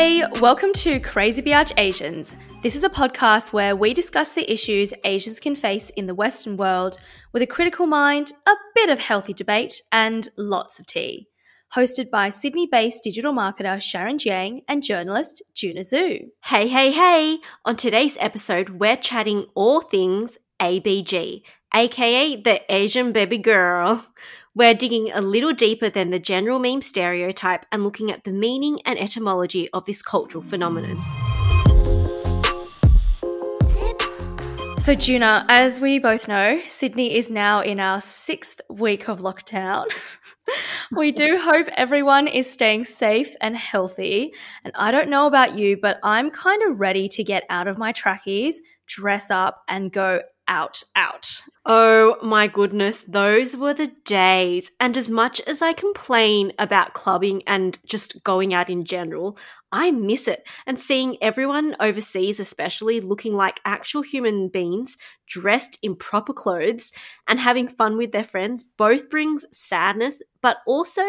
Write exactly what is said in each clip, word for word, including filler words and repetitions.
Hey, welcome to Crazy Biatch Asians. This is a podcast where we discuss the issues Asians can face in the Western world with a critical mind, a bit of healthy debate, and lots of tea. Hosted by Sydney-based digital marketer Sharon Jiang and journalist Juna Zhu. Hey, hey, hey! On today's episode, we're chatting all things A B G, aka the Asian baby girl. We're digging a little deeper than the general meme stereotype and looking at the meaning and etymology of this cultural phenomenon. So Juna, as we both know, Sydney is now in our sixth week of lockdown. We do hope everyone is staying safe and healthy. And I don't know about you, but I'm kind of ready to get out of my trackies, dress up and go out, out. Oh my goodness, those were the days. And as much as I complain about clubbing and just going out in general, I miss it. And seeing everyone overseas especially looking like actual human beings, dressed in proper clothes and having fun with their friends both brings sadness, but also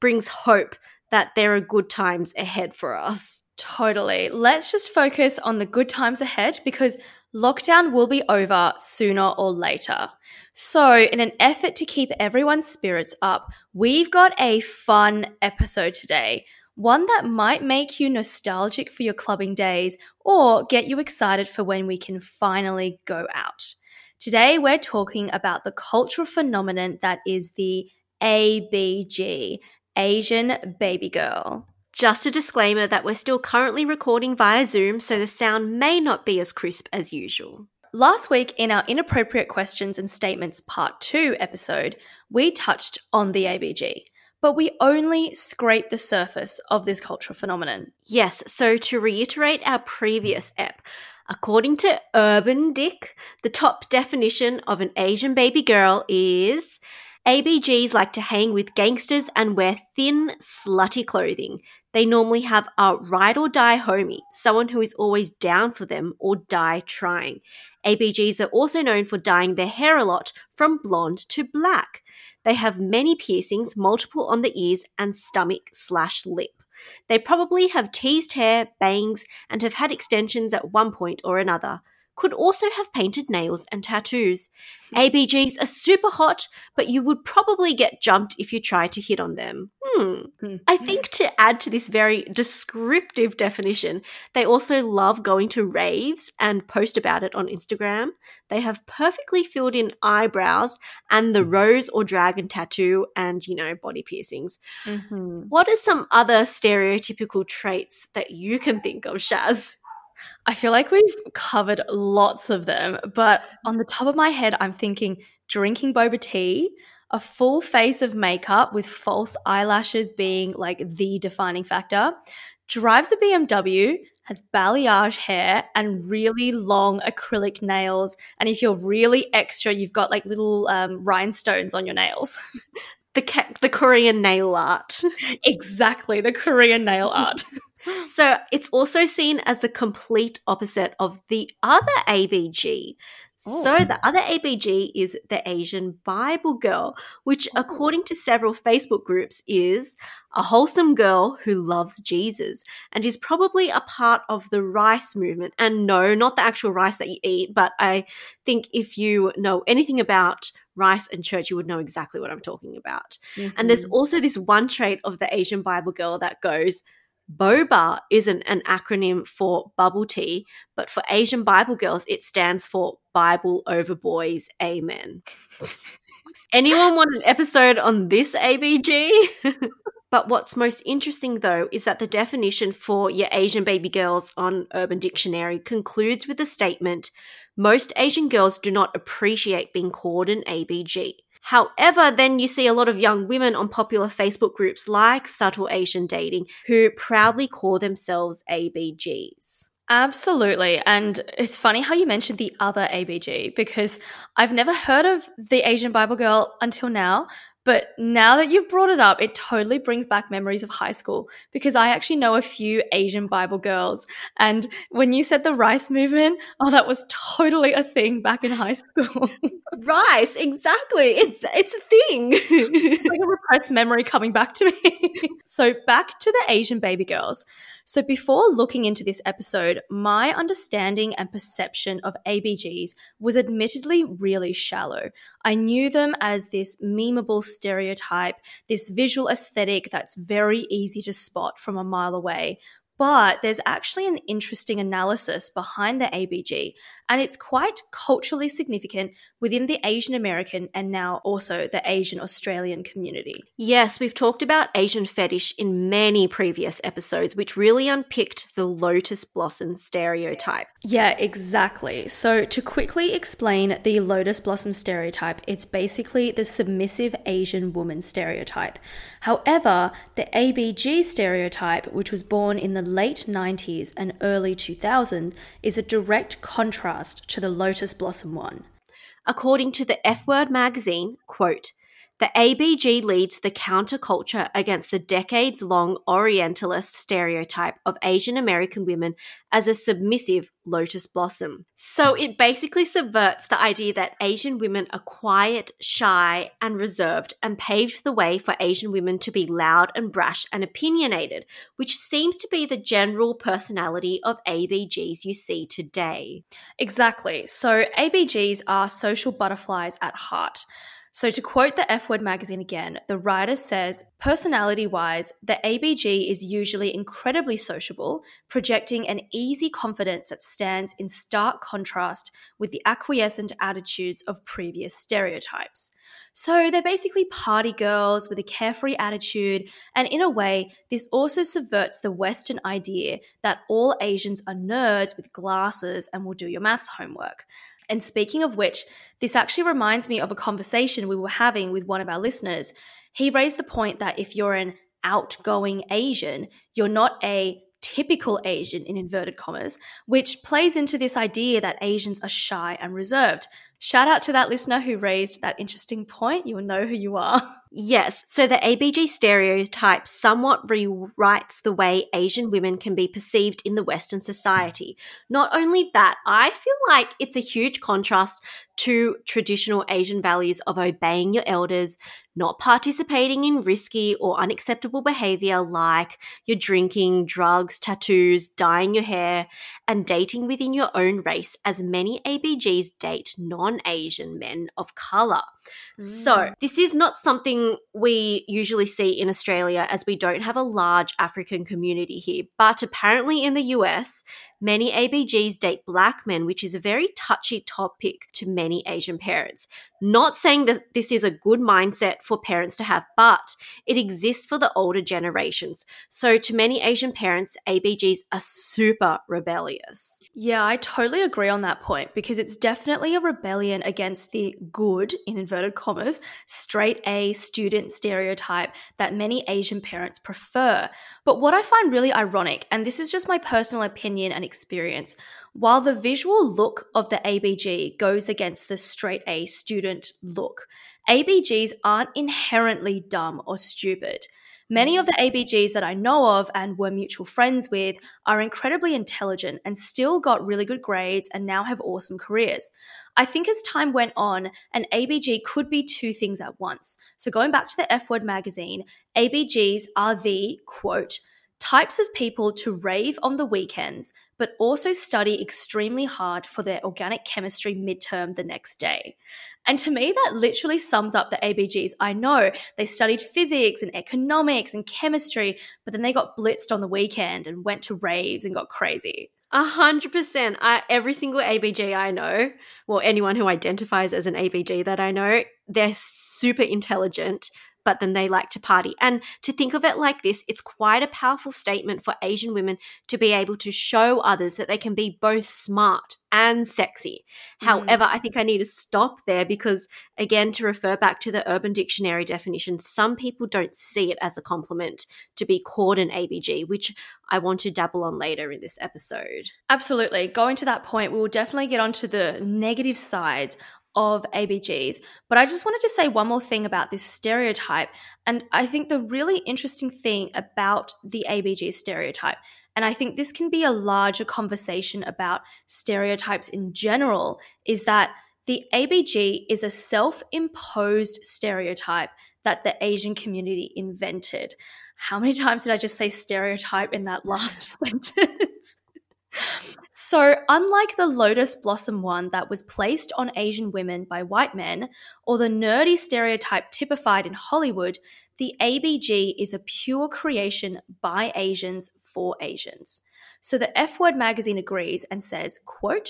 brings hope that there are good times ahead for us. Totally. Let's just focus on the good times ahead because lockdown will be over sooner or later. So in an effort to keep everyone's spirits up, we've got a fun episode today, one that might make you nostalgic for your clubbing days or get you excited for when we can finally go out. Today we're talking about the cultural phenomenon that is the A B G, Asian baby girl. Just a disclaimer that we're still currently recording via Zoom, so the sound may not be as crisp as usual. Last week in our Inappropriate Questions and Statements Part two episode, we touched on the A B G, but we only scraped the surface of this cultural phenomenon. Yes, so to reiterate our previous ep, according to Urban Dic, the top definition of an Asian baby girl is... A B Gs like to hang with gangsters and wear thin, slutty clothing. They normally have a ride-or-die homie, someone who is always down for them or die trying. A B Gs are also known for dyeing their hair a lot from blonde to black. They have many piercings, multiple on the ears and stomach slash lip. They probably have teased hair, bangs, and have had extensions at one point or another. Could also have painted nails and tattoos. A B Gs are super hot, but you would probably get jumped if you tried to hit on them. Hmm. I think to add to this very descriptive definition, they also love going to raves and post about it on Instagram. They have perfectly filled in eyebrows and the rose or dragon tattoo and, you know, body piercings. Mm-hmm. What are some other stereotypical traits that you can think of, Shaz? I feel like we've covered lots of them, but on the top of my head, I'm thinking drinking boba tea, a full face of makeup with false eyelashes being like the defining factor, drives a B M W, has balayage hair and really long acrylic nails. And if you're really extra, you've got like little um, rhinestones on your nails. The, ca- the Korean nail art. Exactly, the Korean nail art. So it's also seen as the complete opposite of the other A B G. Oh. So the other A B G is the Asian Bible girl, which oh. according to several Facebook groups is a wholesome girl who loves Jesus and is probably a part of the rice movement. And no, not the actual rice that you eat, but I think if you know anything about rice and church, you would know exactly what I'm talking about. Mm-hmm. And there's also this one trait of the Asian Bible girl that goes, Boba isn't an acronym for bubble tea, but for Asian Bible girls, it stands for Bible over boys, amen. Anyone want an episode on this A B G? But what's most interesting, though, is that the definition for your Asian baby girls on Urban Dictionary concludes with the statement, most Asian girls do not appreciate being called an A B G. However, then you see a lot of young women on popular Facebook groups like Subtle Asian Dating who proudly call themselves A B Gs. Absolutely. And it's funny how you mentioned the other A B G because I've never heard of the Asian Bible girl until now. But now that you've brought it up, it totally brings back memories of high school, because I actually know a few Asian Bible girls. And when you said the rice movement, oh, that was totally a thing back in high school. Rice, exactly. It's it's a thing. It's like a repressed memory coming back to me. So back to the Asian baby girls. So before looking into this episode, my understanding and perception of A B Gs was admittedly really shallow. I knew them as this memeable stereotype, this visual aesthetic that's very easy to spot from a mile away. But there's actually an interesting analysis behind the A B G, and it's quite culturally significant within the Asian American and now also the Asian Australian community. Yes, we've talked about Asian fetish in many previous episodes, which really unpicked the lotus blossom stereotype. Yeah, exactly. So to quickly explain the lotus blossom stereotype, it's basically the submissive Asian woman stereotype. However, the A B G stereotype, which was born in the late nineties and early two thousands, is a direct contrast to the lotus blossom one. According to the F-Word magazine, quote, "The A B G leads the counterculture against the decades-long Orientalist stereotype of Asian American women as a submissive lotus blossom." So it basically subverts the idea that Asian women are quiet, shy, and reserved, and paved the way for Asian women to be loud and brash and opinionated, which seems to be the general personality of A B Gs you see today. Exactly. So A B Gs are social butterflies at heart. So to quote the F-Word magazine again, the writer says, "Personality-wise, the A B G is usually incredibly sociable, projecting an easy confidence that stands in stark contrast with the acquiescent attitudes of previous stereotypes." So they're basically party girls with a carefree attitude, and in a way, this also subverts the Western idea that all Asians are nerds with glasses and will do your maths homework. And speaking of which, this actually reminds me of a conversation we were having with one of our listeners. He raised the point that if you're an outgoing Asian, you're not a typical Asian in inverted commas, which plays into this idea that Asians are shy and reserved. Shout out to that listener who raised that interesting point. You will know who you are. Yes. So the A B G stereotype somewhat rewrites the way Asian women can be perceived in the Western society. Not only that, I feel like it's a huge contrast to traditional Asian values of obeying your elders, not participating in risky or unacceptable behavior like your drinking, drugs, tattoos, dyeing your hair, and dating within your own race, as many A B Gs date non-Asian men of color. Mm. So this is not something we usually see in Australia, as we don't have a large African community here, but apparently in the U S, many A B Gs date black men, which is a very touchy topic to many Asian parents. Not saying that this is a good mindset for parents to have, but it exists for the older generations. So to many Asian parents, A B Gs are super rebellious. Yeah, I totally agree on that point, because it's definitely a rebellion against the good, in inverted commas, straight A student stereotype that many Asian parents prefer. But what I find really ironic, and this is just my personal opinion and experience, while the visual look of the A B G goes against the straight A student look, A B Gs aren't inherently dumb or stupid. Many of the A B Gs that I know of and were mutual friends with are incredibly intelligent and still got really good grades and now have awesome careers. I think as time went on, an A B G could be two things at once. So going back to the F-Word magazine, A B Gs are the, quote, "types of people to rave on the weekends, but also study extremely hard for their organic chemistry midterm the next day." And to me, that literally sums up the A B Gs I know. They studied physics and economics and chemistry, but then they got blitzed on the weekend and went to raves and got crazy. A hundred percent. Every single A B G I know, well, anyone who identifies as an A B G that I know, they're super intelligent, but then they like to party. And to think of it like this, it's quite a powerful statement for Asian women to be able to show others that they can be both smart and sexy. Mm. However, I think I need to stop there because, again, to refer back to the Urban Dictionary definition, some people don't see it as a compliment to be called an A B G, which I want to dabble on later in this episode. Absolutely. Going to that point, we will definitely get onto the negative sides of A B Gs. But I just wanted to say one more thing about this stereotype. And I think the really interesting thing about the A B G stereotype, and I think this can be a larger conversation about stereotypes in general, is that the A B G is a self-imposed stereotype that the Asian community invented. How many times did I just say stereotype in that last sentence? So unlike the lotus blossom one that was placed on Asian women by white men, or the nerdy stereotype typified in Hollywood, the A B G is a pure creation by Asians for Asians. So the F-Word magazine agrees and says, quote,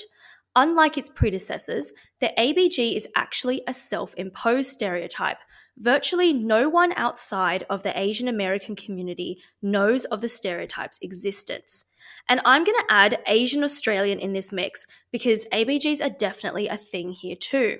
unlike its predecessors, the A B G is actually a self-imposed stereotype. Virtually no one outside of the Asian American community knows of the stereotype's existence. And I'm going to add Asian Australian in this mix because A B Gs are definitely a thing here too.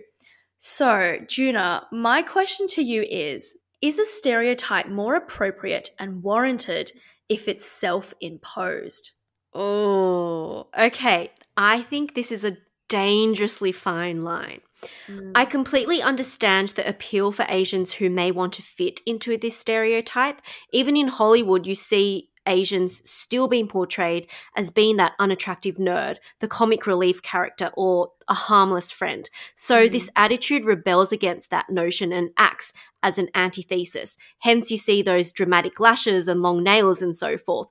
So, Juna, my question to you is, is a stereotype more appropriate and warranted if it's self-imposed? Oh, okay. I think this is a dangerously fine line. Mm. I completely understand the appeal for Asians who may want to fit into this stereotype. Even in Hollywood, you see Asians still being portrayed as being that unattractive nerd, the comic relief character, or a harmless friend. So mm. this attitude rebels against that notion and acts as an antithesis. Hence, you see those dramatic lashes and long nails and so forth.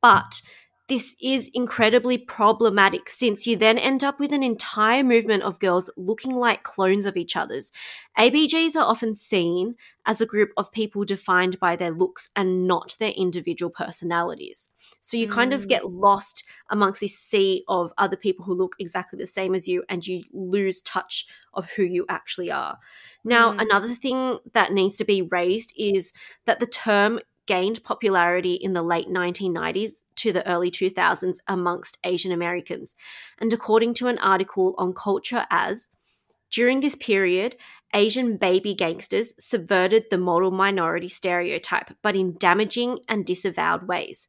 But this is incredibly problematic since you then end up with an entire movement of girls looking like clones of each other's. A B Gs are often seen as a group of people defined by their looks and not their individual personalities. So you mm. kind of get lost amongst this sea of other people who look exactly the same as you, and you lose touch of who you actually are. Now, mm. another thing that needs to be raised is that the term gained popularity in the late nineteen nineties to the early two thousands amongst Asian Americans. And according to an article on Culture Oz, during this period, Asian baby gangsters subverted the model minority stereotype, but in damaging and disavowed ways.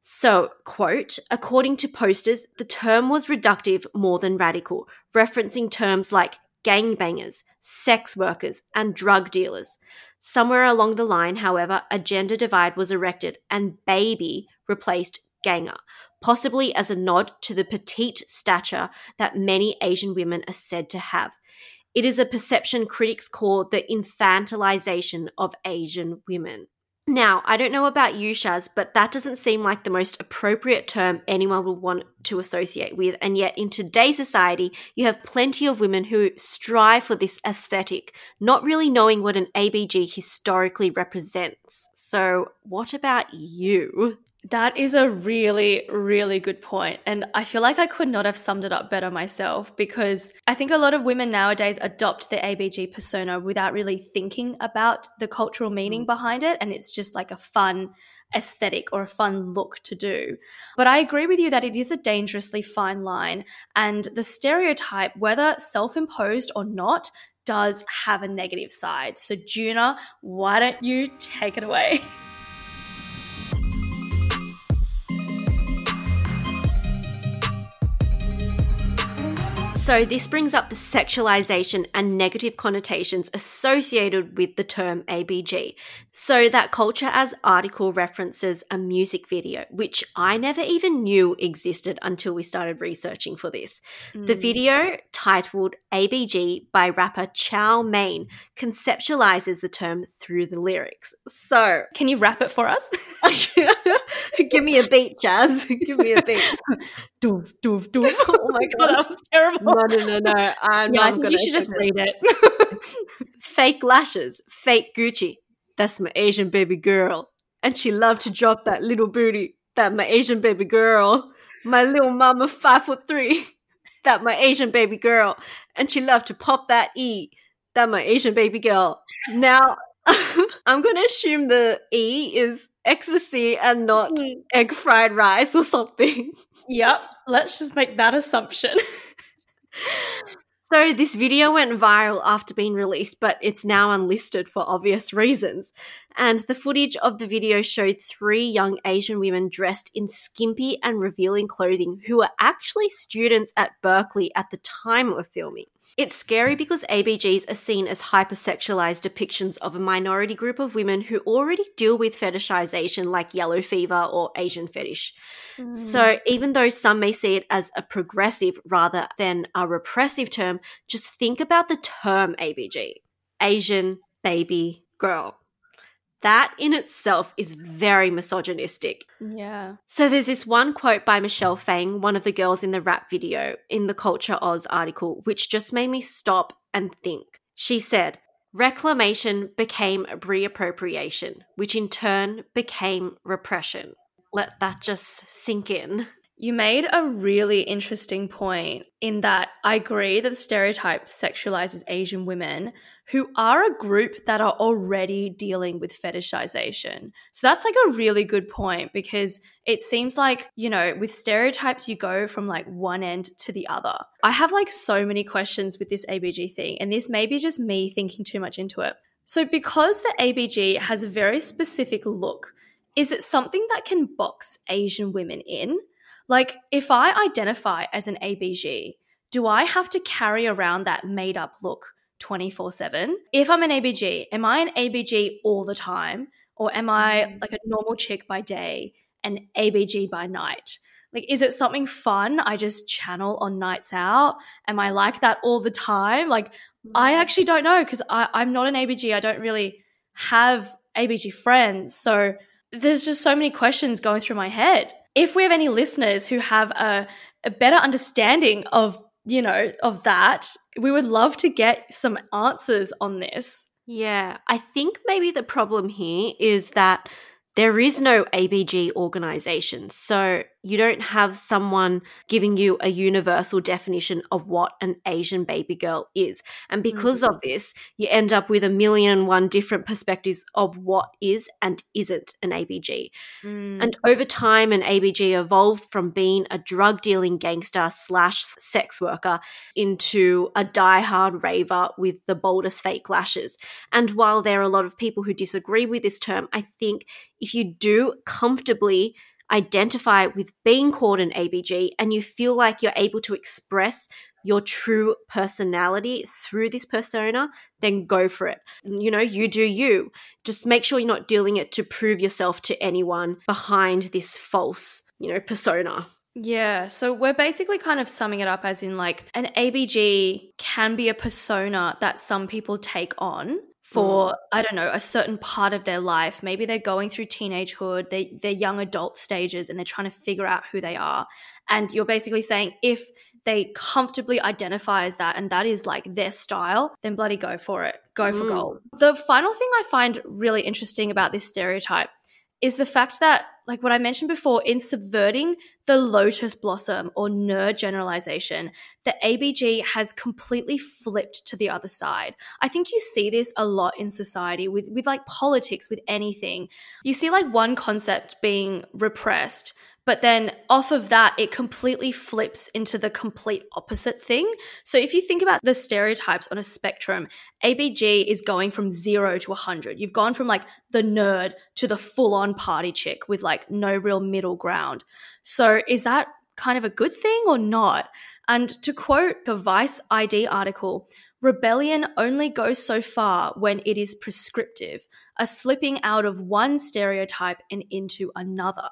So, quote, according to posters, the term was reductive more than radical, referencing terms like gangbangers, sex workers, and drug dealers. Somewhere along the line, however, a gender divide was erected and baby replaced ganger, possibly as a nod to the petite stature that many Asian women are said to have. It is a perception critics call the infantilization of Asian women. Now, I don't know about you, Shaz, but that doesn't seem like the most appropriate term anyone would want to associate with. And yet in today's society, you have plenty of women who strive for this aesthetic, not really knowing what an A B G historically represents. So what about you? That is a really, really good point. And I feel like I could not have summed it up better myself, because I think a lot of women nowadays adopt the A B G persona without really thinking about the cultural meaning behind it. And it's just like a fun aesthetic or a fun look to do. But I agree with you that it is a dangerously fine line. And the stereotype, whether self-imposed or not, does have a negative side. So Juna, why don't you take it away? So this brings up the sexualization and negative connotations associated with the term A B G. So that Culture As article references a music video, which I never even knew existed until we started researching for this. Mm. The video, titled A B G by rapper Chow Main, conceptualizes the term through the lyrics. So can you rap it for us? Give me a beat, Jazz. Give me a beat. Doof, doof, doof. Oh my God, that was terrible. No, no, no, no. I'm yeah, not going to. You should just read it. Fake lashes, fake Gucci. That's my Asian baby girl. And she loved to drop that little booty. That my Asian baby girl. My little mama five foot three. That my Asian baby girl. And she loved to pop that E. That my Asian baby girl. Now, I'm going to assume the E is ecstasy and not mm. egg fried rice or something. Yep, let's just make that assumption. So this video went viral after being released, but it's now unlisted for obvious reasons. And the footage of the video showed three young Asian women dressed in skimpy and revealing clothing who were actually students at Berkeley at the time of filming. It's scary because A B Gs are seen as hypersexualized depictions of a minority group of women who already deal with fetishization like yellow fever or Asian fetish. Mm. So even though some may see it as a progressive rather than a repressive term, just think about the term A B G, Asian baby girl. That in itself is very misogynistic. Yeah. So there's this one quote by Michelle Fang, one of the girls in the rap video, in the Culture Oz article, which just made me stop and think. She said, "Reclamation became reappropriation, which in turn became repression." Let that just sink in. You made a really interesting point in that I agree that the stereotype sexualizes Asian women who are a group that are already dealing with fetishization. So that's like a really good point, because it seems like, you know, with stereotypes, you go from like one end to the other. I have like so many questions with this A B G thing, and this may be just me thinking too much into it. So because the A B G has a very specific look, is it something that can box Asian women in? Like, if I identify as an A B G, do I have to carry around that made-up look twenty-four seven? If I'm an A B G, am I an A B G all the time? Or am I like a normal chick by day and A B G by night? Like, is it something fun I just channel on nights out? Am I like that all the time? Like, I actually don't know, because I'm not an A B G. I don't really have A B G friends. So there's just so many questions going through my head. If we have any listeners who have a, a better understanding of, you know, of that, we would love to get some answers on this. Yeah, I think maybe the problem here is that there is no A B G organization. So you don't have someone giving you a universal definition of what an Asian baby girl is. And because mm-hmm. of this, you end up with a million and one different perspectives of what is and isn't an A B G. Mm. And over time, an A B G evolved from being a drug-dealing gangster slash sex worker into a diehard raver with the boldest fake lashes. And while there are a lot of people who disagree with this term, I think if you do comfortably identify with being called an A B G and you feel like you're able to express your true personality through this persona, then go for it. You know, you do you. Just make sure you're not doing it to prove yourself to anyone behind this false, you know, persona. Yeah, so we're basically kind of summing it up as in like an A B G can be a persona that some people take on for, I don't know, a certain part of their life. Maybe they're going through teenagehood, they, they're young adult stages, and they're trying to figure out who they are. And you're basically saying if they comfortably identify as that and that is like their style, then bloody go for it. Go for mm. gold. The final thing I find really interesting about this stereotype is the fact that, like what I mentioned before, in subverting the lotus blossom or nerd generalization, the A B G has completely flipped to the other side. I think you see this a lot in society with, with like politics, with anything. You see like one concept being repressed, but then off of that, it completely flips into the complete opposite thing. So if you think about the stereotypes on a spectrum, A B G is going from zero to one hundred. You've gone from like the nerd to the full-on party chick with like no real middle ground. So is that kind of a good thing or not? And to quote a Vice I D article, "Rebellion only goes so far when it is prescriptive, a slipping out of one stereotype and into another."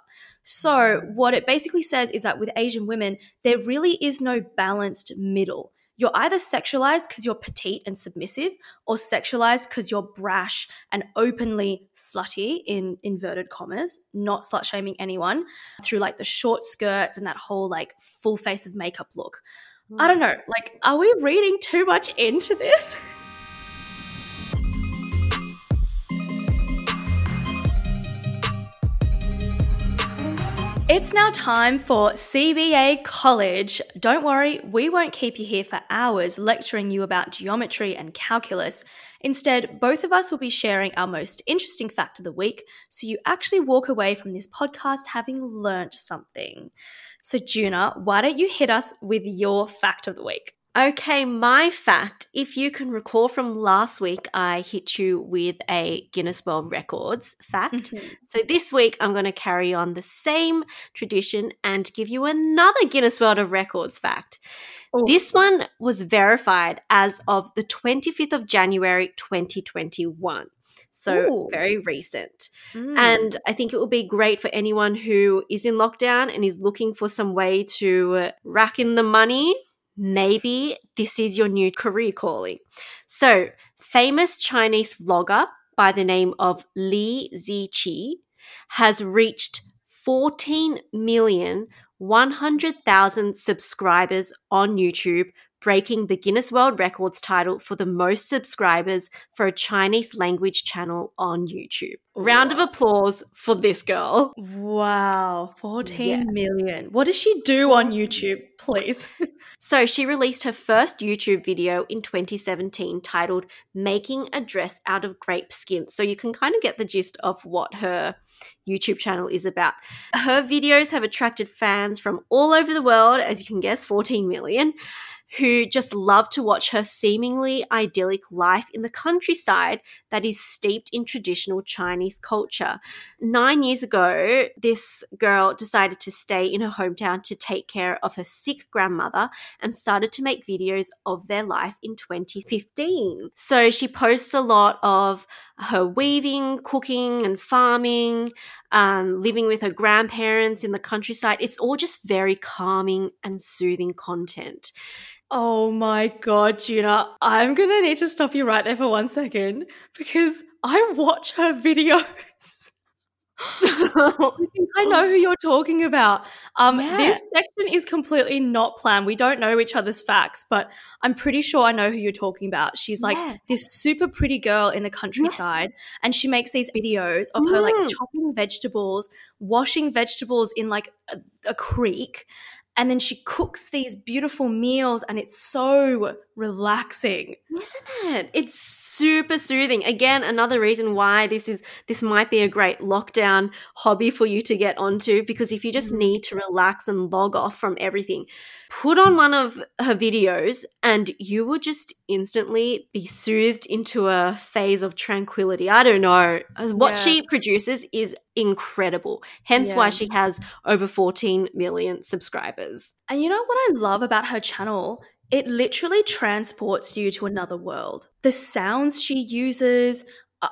So what it basically says is that with Asian women, there really is no balanced middle. You're either sexualized because you're petite and submissive, or sexualized because you're brash and openly slutty, in inverted commas, not slut-shaming anyone, through like the short skirts and that whole like full face of makeup look. I don't know, like, are we reading too much into this? It's now time for C B A College. Don't worry, we won't keep you here for hours lecturing you about geometry and calculus. Instead, both of us will be sharing our most interesting fact of the week, so you actually walk away from this podcast having learnt something. So Juna, why don't you hit us with your fact of the week? Okay, my fact, if you can recall from last week, I hit you with a Guinness World Records fact. Mm-hmm. So this week I'm going to carry on the same tradition and give you another Guinness World of Records fact. Ooh. This one was verified as of the twenty-fifth of January twenty twenty-one. So Ooh. Very recent. Mm. And I think it will be great for anyone who is in lockdown and is looking for some way to rack in the money. Maybe this is your new career calling. So, famous Chinese vlogger by the name of Li Ziqi has reached fourteen million one hundred thousand subscribers on YouTube, breaking the Guinness World Records title for the most subscribers for a Chinese language channel on YouTube. Round wow. of applause for this girl. Wow, fourteen yeah. million. What does she do on YouTube, please? So she released her first YouTube video in twenty seventeen titled Making a Dress Out of Grape Skins. So you can kind of get the gist of what her YouTube channel is about. Her videos have attracted fans from all over the world, as you can guess, fourteen million, who just love to watch her seemingly idyllic life in the countryside that is steeped in traditional Chinese culture. Nine years ago, this girl decided to stay in her hometown to take care of her sick grandmother and started to make videos of their life in twenty fifteen. So she posts a lot of her weaving, cooking and farming, um, living with her grandparents in the countryside. It's all just very calming and soothing content. Oh my God, Juna, I'm going to need to stop you right there for one second because I watch her videos. I think I know who you're talking about. Um, yeah. This section is completely not planned. We don't know each other's facts, but I'm pretty sure I know who you're talking about. She's like yeah. this super pretty girl in the countryside yes. and she makes these videos of mm. her like chopping vegetables, washing vegetables in like a, a creek. And then she cooks these beautiful meals and it's so relaxing. Isn't it? It's super soothing. Again, another reason why this is this might be a great lockdown hobby for you to get onto, because if you just need to relax and log off from everything, put on one of her videos and you will just instantly be soothed into a phase of tranquility. I don't know. What yeah. she produces is incredible, hence yeah. why she has over fourteen million subscribers. And you know what I love about her channel? It literally transports you to another world. The sounds she uses,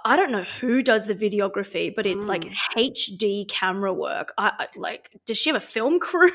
I don't know who does the videography, but it's mm. like H D camera work. I, I, like, does she have a film crew?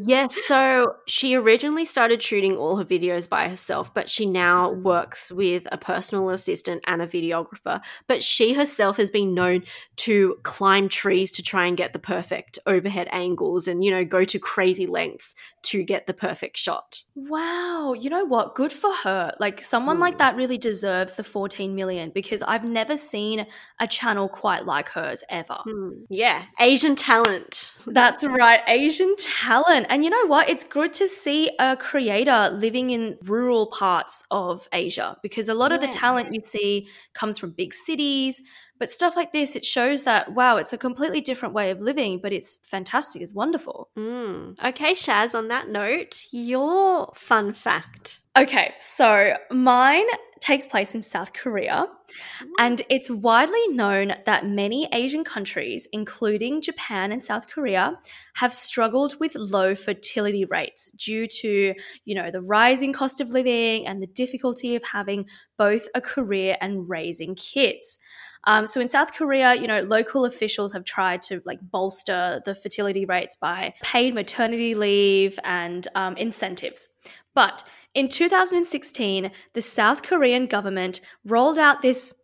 Yes, so she originally started shooting all her videos by herself, but she now works with a personal assistant and a videographer. But she herself has been known to climb trees to try and get the perfect overhead angles and, you know, go to crazy lengths to get the perfect shot. Wow, you know what? Good for her. Like, someone mm. like that really deserves the fourteen million because I've never seen a channel quite like hers ever. Mm. Yeah, Asian talent. That's right, Asian talent. And you know what? It's good to see a creator living in rural parts of Asia because a lot yeah. of the talent you see comes from big cities. But stuff like this, it shows that, wow, it's a completely different way of living, but it's fantastic. It's wonderful. Mm. Okay, Shaz, on that note, your fun fact. Okay, so mine takes place in South Korea, mm. and it's widely known that many Asian countries, including Japan and South Korea, have struggled with low fertility rates due to, you know, the rising cost of living and the difficulty of having both a career and raising kids. Um, so in South Korea, you know, local officials have tried to like bolster the fertility rates by paid maternity leave and um, incentives. But in two thousand sixteen, the South Korean government rolled out this,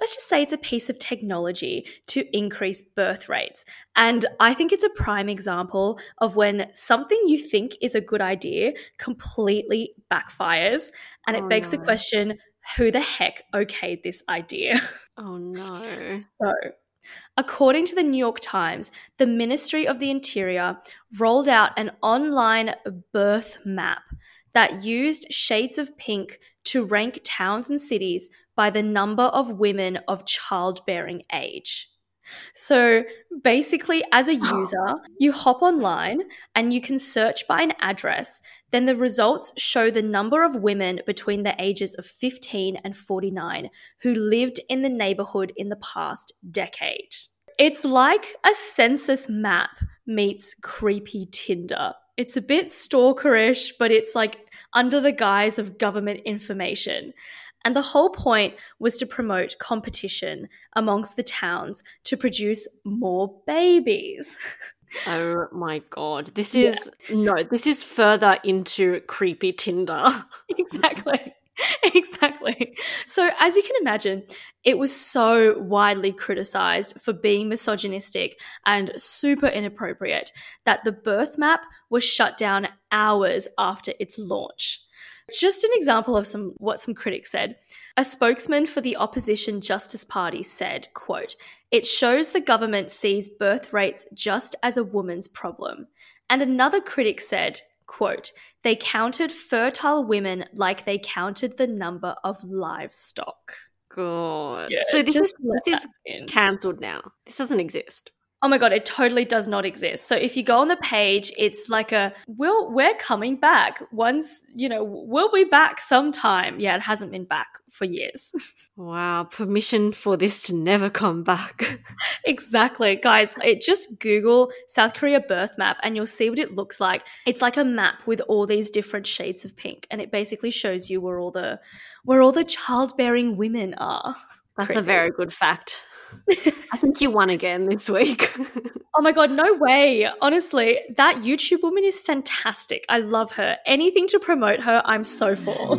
let's just say it's a piece of technology to increase birth rates. And I think it's a prime example of when something you think is a good idea completely backfires and oh, it begs no. the question, who the heck okayed this idea? Oh, no. So, according to the New York Times, the Ministry of the Interior rolled out an online birth map that used shades of pink to rank towns and cities by the number of women of childbearing age. So basically, as a user, you hop online and you can search by an address. Then the results show the number of women between the ages of fifteen and forty-nine who lived in the neighborhood in the past decade. It's like a census map meets creepy Tinder. It's a bit stalkerish, but it's like under the guise of government information. And the whole point was to promote competition amongst the towns to produce more babies. Oh my God. This is, yeah. no, this is further into creepy Tinder. Exactly. Exactly. So as you can imagine, it was so widely criticized for being misogynistic and super inappropriate that the birth map was shut down hours after its launch. Just an example of some what some critics said. A spokesman for the opposition Justice Party said, quote, "It shows the government sees birth rates just as a woman's problem." And another critic said, quote, "They counted fertile women like they counted the number of livestock." God. Yeah, so this is, this is cancelled now. This doesn't exist. Oh my God, it totally does not exist. So if you go on the page, it's like a, we'll, we're coming back once, you know, we'll be back sometime. Yeah, it hasn't been back for years. Wow, permission for this to never come back. Exactly. Guys, it just Google South Korea birth map and you'll see what it looks like. It's like a map with all these different shades of pink, and it basically shows you where all the where all the childbearing women are. That's Pretty. a very good fact. I think you won again this week. Oh my God, no way. Honestly, that YouTube woman is fantastic. I love her. Anything to promote her, I'm so for.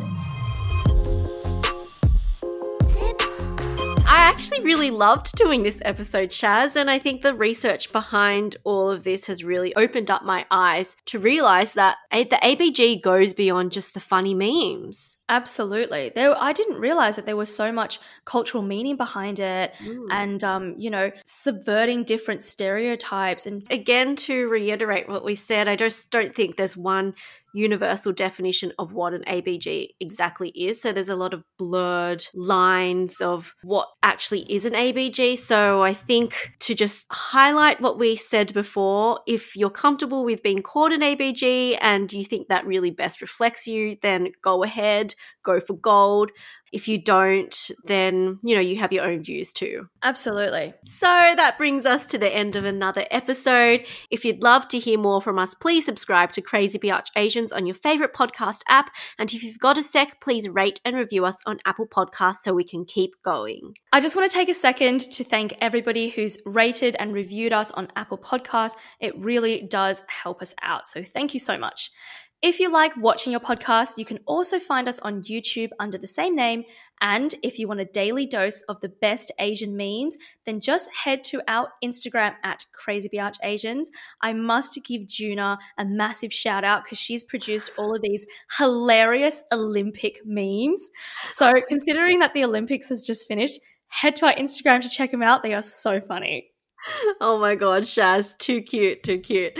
I actually really loved doing this episode, Shaz, and I think the research behind all of this has really opened up my eyes to realise that the A B G goes beyond just the funny memes. Absolutely. There, I didn't realise that there was so much cultural meaning behind it mm. and, um, you know, subverting different stereotypes. And again, to reiterate what we said, I just don't think there's one universal definition of what an A B G exactly is. So there's a lot of blurred lines of what actually is an A B G. So I think to just highlight what we said before, if you're comfortable with being called an A B G and you think that really best reflects you, then go ahead, go for gold. If you don't, then, you know, you have your own views too. Absolutely. So that brings us to the end of another episode. If you'd love to hear more from us, please subscribe to Crazy Biatch Asians on your favourite podcast app. And if you've got a sec, please rate and review us on Apple Podcasts so we can keep going. I just want to take a second to thank everybody who's rated and reviewed us on Apple Podcasts. It really does help us out. So thank you so much. If you like watching your podcast, you can also find us on YouTube under the same name. And if you want a daily dose of the best Asian memes, then just head to our Instagram at Crazy Biatch Asians. I must give Juna a massive shout out because she's produced all of these hilarious Olympic memes. So considering that the Olympics has just finished, head to our Instagram to check them out. They are so funny. Oh my God, Shaz, too cute, too cute.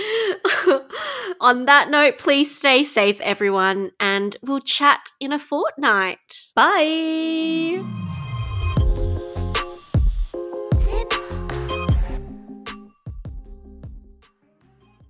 On that note, please stay safe, everyone, and we'll chat in a fortnight. Bye.